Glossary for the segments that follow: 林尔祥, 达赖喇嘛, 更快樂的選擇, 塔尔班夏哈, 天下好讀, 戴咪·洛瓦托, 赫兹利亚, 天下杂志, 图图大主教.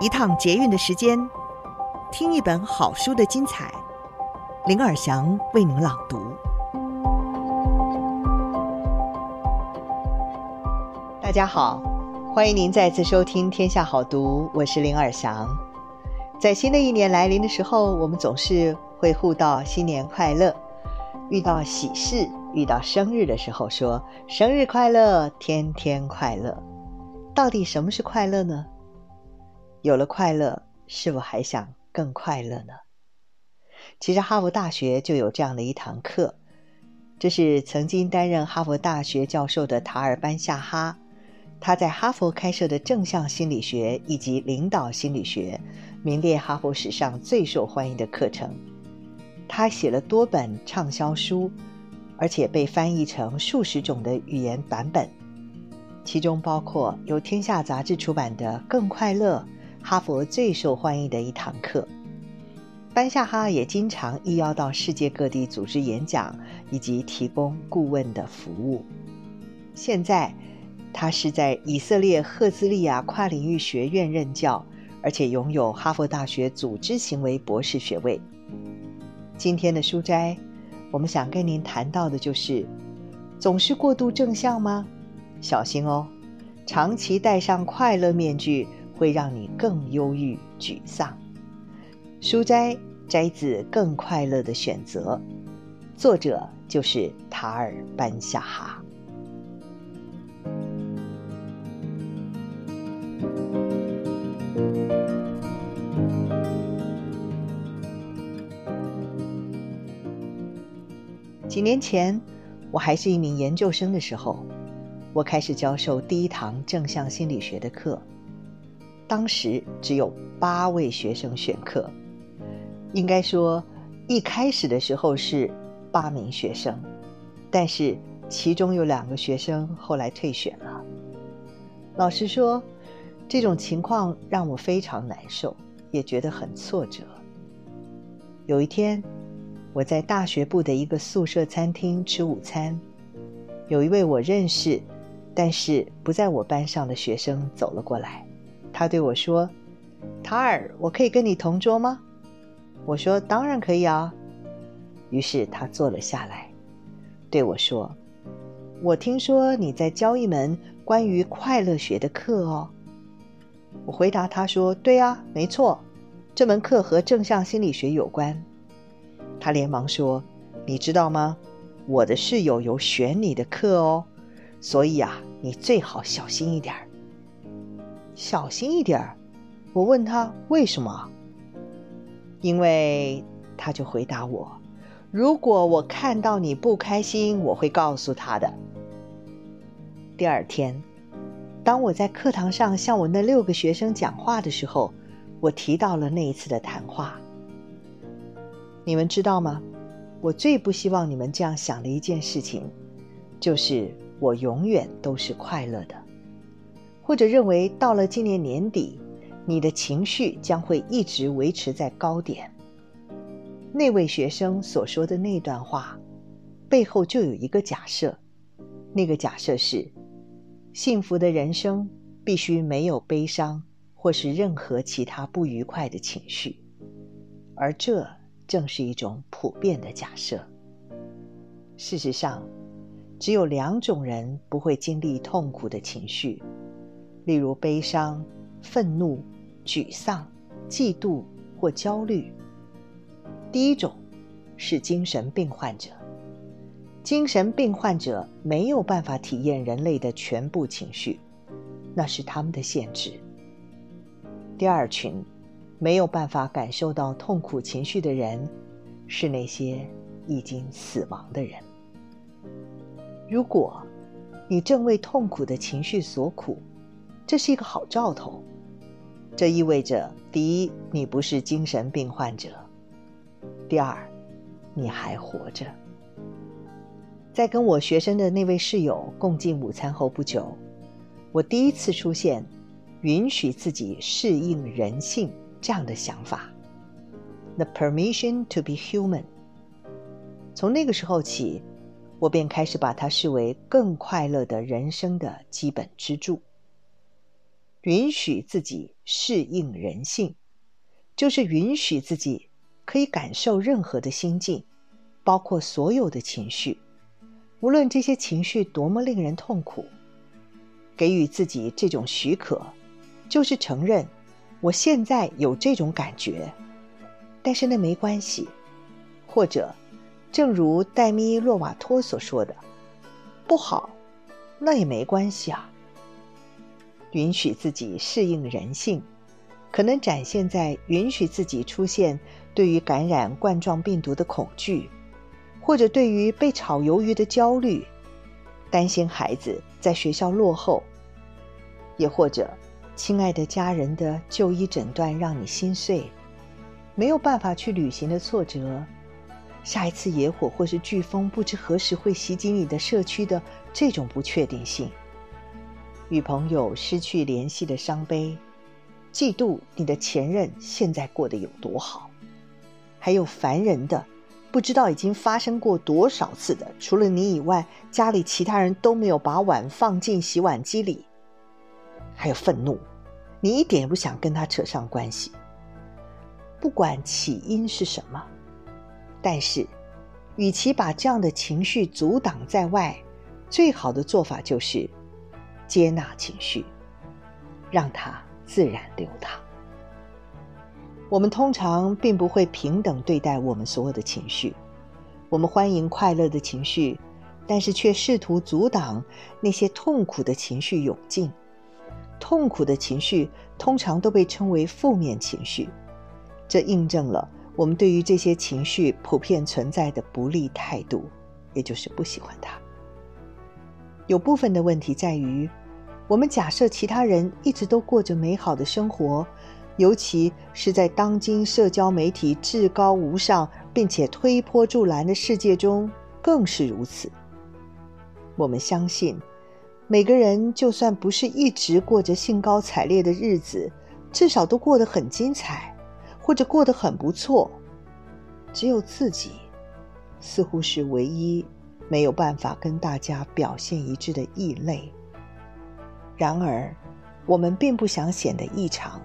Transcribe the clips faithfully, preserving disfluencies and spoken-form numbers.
一趟捷运的时间，听一本好书的精彩。林尔祥为您朗读。大家好，欢迎您再次收听《天下好读》，我是林尔祥。在新的一年来临的时候，我们总是会互道新年快乐，遇到喜事、遇到生日的时候说生日快乐，天天快乐。到底什么是快乐呢？有了快乐，是否还想更快乐呢？其实哈佛大学就有这样的一堂课，这是曾经担任哈佛大学教授的塔尔班夏哈，他在哈佛开设的正向心理学以及领导心理学，名列哈佛史上最受欢迎的课程。他写了多本畅销书，而且被翻译成数十种的语言版本，其中包括由天下杂志出版的《更快乐》，哈佛最受欢迎的一堂课。班夏哈也经常应邀到世界各地组织演讲，以及提供顾问的服务。现在他是在以色列赫兹利亚跨领域学院任教，而且拥有哈佛大学组织行为博士学位。今天的书斋，我们想跟您谈到的就是：总是过度正向吗？小心哦，长期戴上快乐面具会让你更忧郁沮丧。书斋摘自《更快乐的选择》，作者就是塔尔班夏哈。几年前，我还是一名研究生的时候，我开始教授第一堂正向心理学的课。当时只有八位学生选课，应该说一开始的时候是八名学生，但是其中有两个学生后来退选了。老实说，这种情况让我非常难受，也觉得很挫折。有一天，我在大学部的一个宿舍餐厅吃午餐，有一位我认识但是不在我班上的学生走了过来，他对我说：塔尔，我可以跟你同桌吗？我说：当然可以啊。于是他坐了下来，对我说：我听说你在教一门关于快乐学的课哦。我回答他说：对啊，没错，这门课和正向心理学有关。他连忙说：你知道吗？我的室友有选你的课哦，所以啊，你最好小心一点。小心一点？我问他为什么？因为他就回答我：如果我看到你不开心，我会告诉他的。第二天，当我在课堂上向我那六个学生讲话的时候，我提到了那一次的谈话。你们知道吗？我最不希望你们这样想的一件事情，就是我永远都是快乐的，或者认为到了今年年底，你的情绪将会一直维持在高点。那位学生所说的那段话，背后就有一个假设，那个假设是，幸福的人生必须没有悲伤或是任何其他不愉快的情绪，而这正是一种普遍的假设。事实上，只有两种人不会经历痛苦的情绪，例如悲伤、愤怒、沮丧、嫉妒或焦虑。第一种是精神病患者，精神病患者没有办法体验人类的全部情绪，那是他们的限制。第二群没有办法感受到痛苦情绪的人，是那些已经死亡的人。如果你正为痛苦的情绪所苦，这是一个好兆头。这意味着，第一，你不是精神病患者；第二，你还活着。在跟我学生的那位室友共进午餐后不久，我第一次出现允许自己适应人性这样的想法， The permission to be human。 从那个时候起，我便开始把它视为更快乐的人生的基本支柱。允许自己适应人性，就是允许自己可以感受任何的心境，包括所有的情绪，无论这些情绪多么令人痛苦。给予自己这种许可，就是承认我现在有这种感觉，但是那没关系。或者正如戴咪·洛瓦托所说的，不好那也没关系啊。允许自己适应人性，可能展现在允许自己出现对于感染冠状病毒的恐惧，或者对于被炒鱿鱼的焦虑，担心孩子在学校落后，也或者亲爱的家人的就医诊断让你心碎，没有办法去旅行的挫折，下一次野火或是飓风不知何时会袭击你的社区的这种不确定性，与朋友失去联系的伤悲，嫉妒你的前任现在过得有多好，还有烦人的不知道已经发生过多少次的除了你以外家里其他人都没有把碗放进洗碗机里，还有愤怒，你一点也不想跟他扯上关系。不管起因是什么，但是与其把这样的情绪阻挡在外，最好的做法就是接纳情绪，让它自然流淌。我们通常并不会平等对待我们所有的情绪，我们欢迎快乐的情绪，但是却试图阻挡那些痛苦的情绪涌进。痛苦的情绪通常都被称为负面情绪，这印证了我们对于这些情绪普遍存在的不利态度，也就是不喜欢它。有部分的问题在于，我们假设其他人一直都过着美好的生活，尤其是在当今社交媒体至高无上并且推波助澜的世界中更是如此。我们相信每个人就算不是一直过着兴高采烈的日子，至少都过得很精彩，或者过得很不错。只有自己似乎是唯一没有办法跟大家表现一致的异类。然而我们并不想显得异常，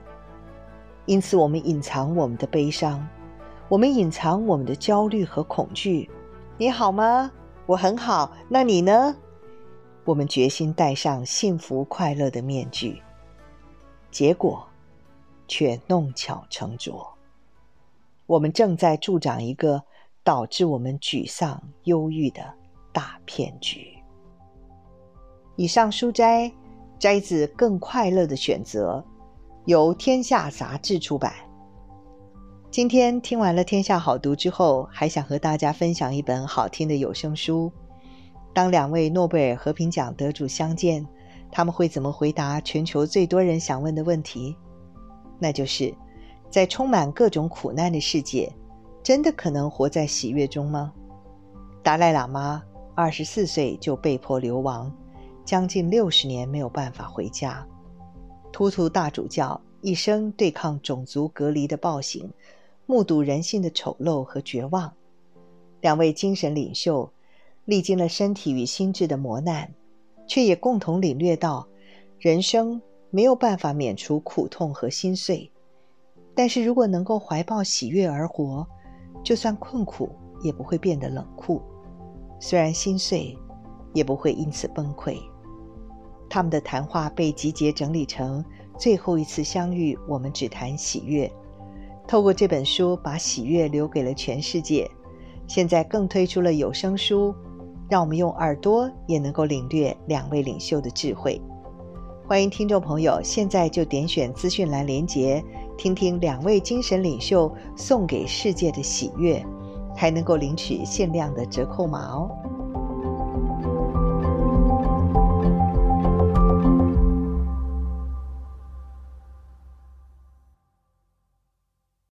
因此我们隐藏我们的悲伤，我们隐藏我们的焦虑和恐惧。你好吗？我很好，那你呢？我们决心戴上幸福快乐的面具，结果却弄巧成拙。我们正在助长一个导致我们沮丧忧郁的大骗局。以上书摘摘自《更快乐的选择》，由天下杂志出版。今天听完了天下好读之后，还想和大家分享一本好听的有声书。当两位诺贝尔和平奖得主相见，他们会怎么回答全球最多人想问的问题？那就是，在充满各种苦难的世界，真的可能活在喜悦中吗？达赖喇嘛二十四岁就被迫流亡，将近六十年没有办法回家。图图大主教一生对抗种族隔离的暴行，目睹人性的丑陋和绝望。两位精神领袖历经了身体与心智的磨难，却也共同领略到人生没有办法免除苦痛和心碎，但是如果能够怀抱喜悦而活，就算困苦也不会变得冷酷，虽然心碎也不会因此崩溃。他们的谈话被集结整理成最后一次相遇我们只谈喜悦，透过这本书把喜悦留给了全世界。现在更推出了有声书，让我们用耳朵也能够领略两位领袖的智慧。欢迎听众朋友现在就点选资讯栏连结，听听两位精神领袖送给世界的喜悦，还能够领取限量的折扣码哦。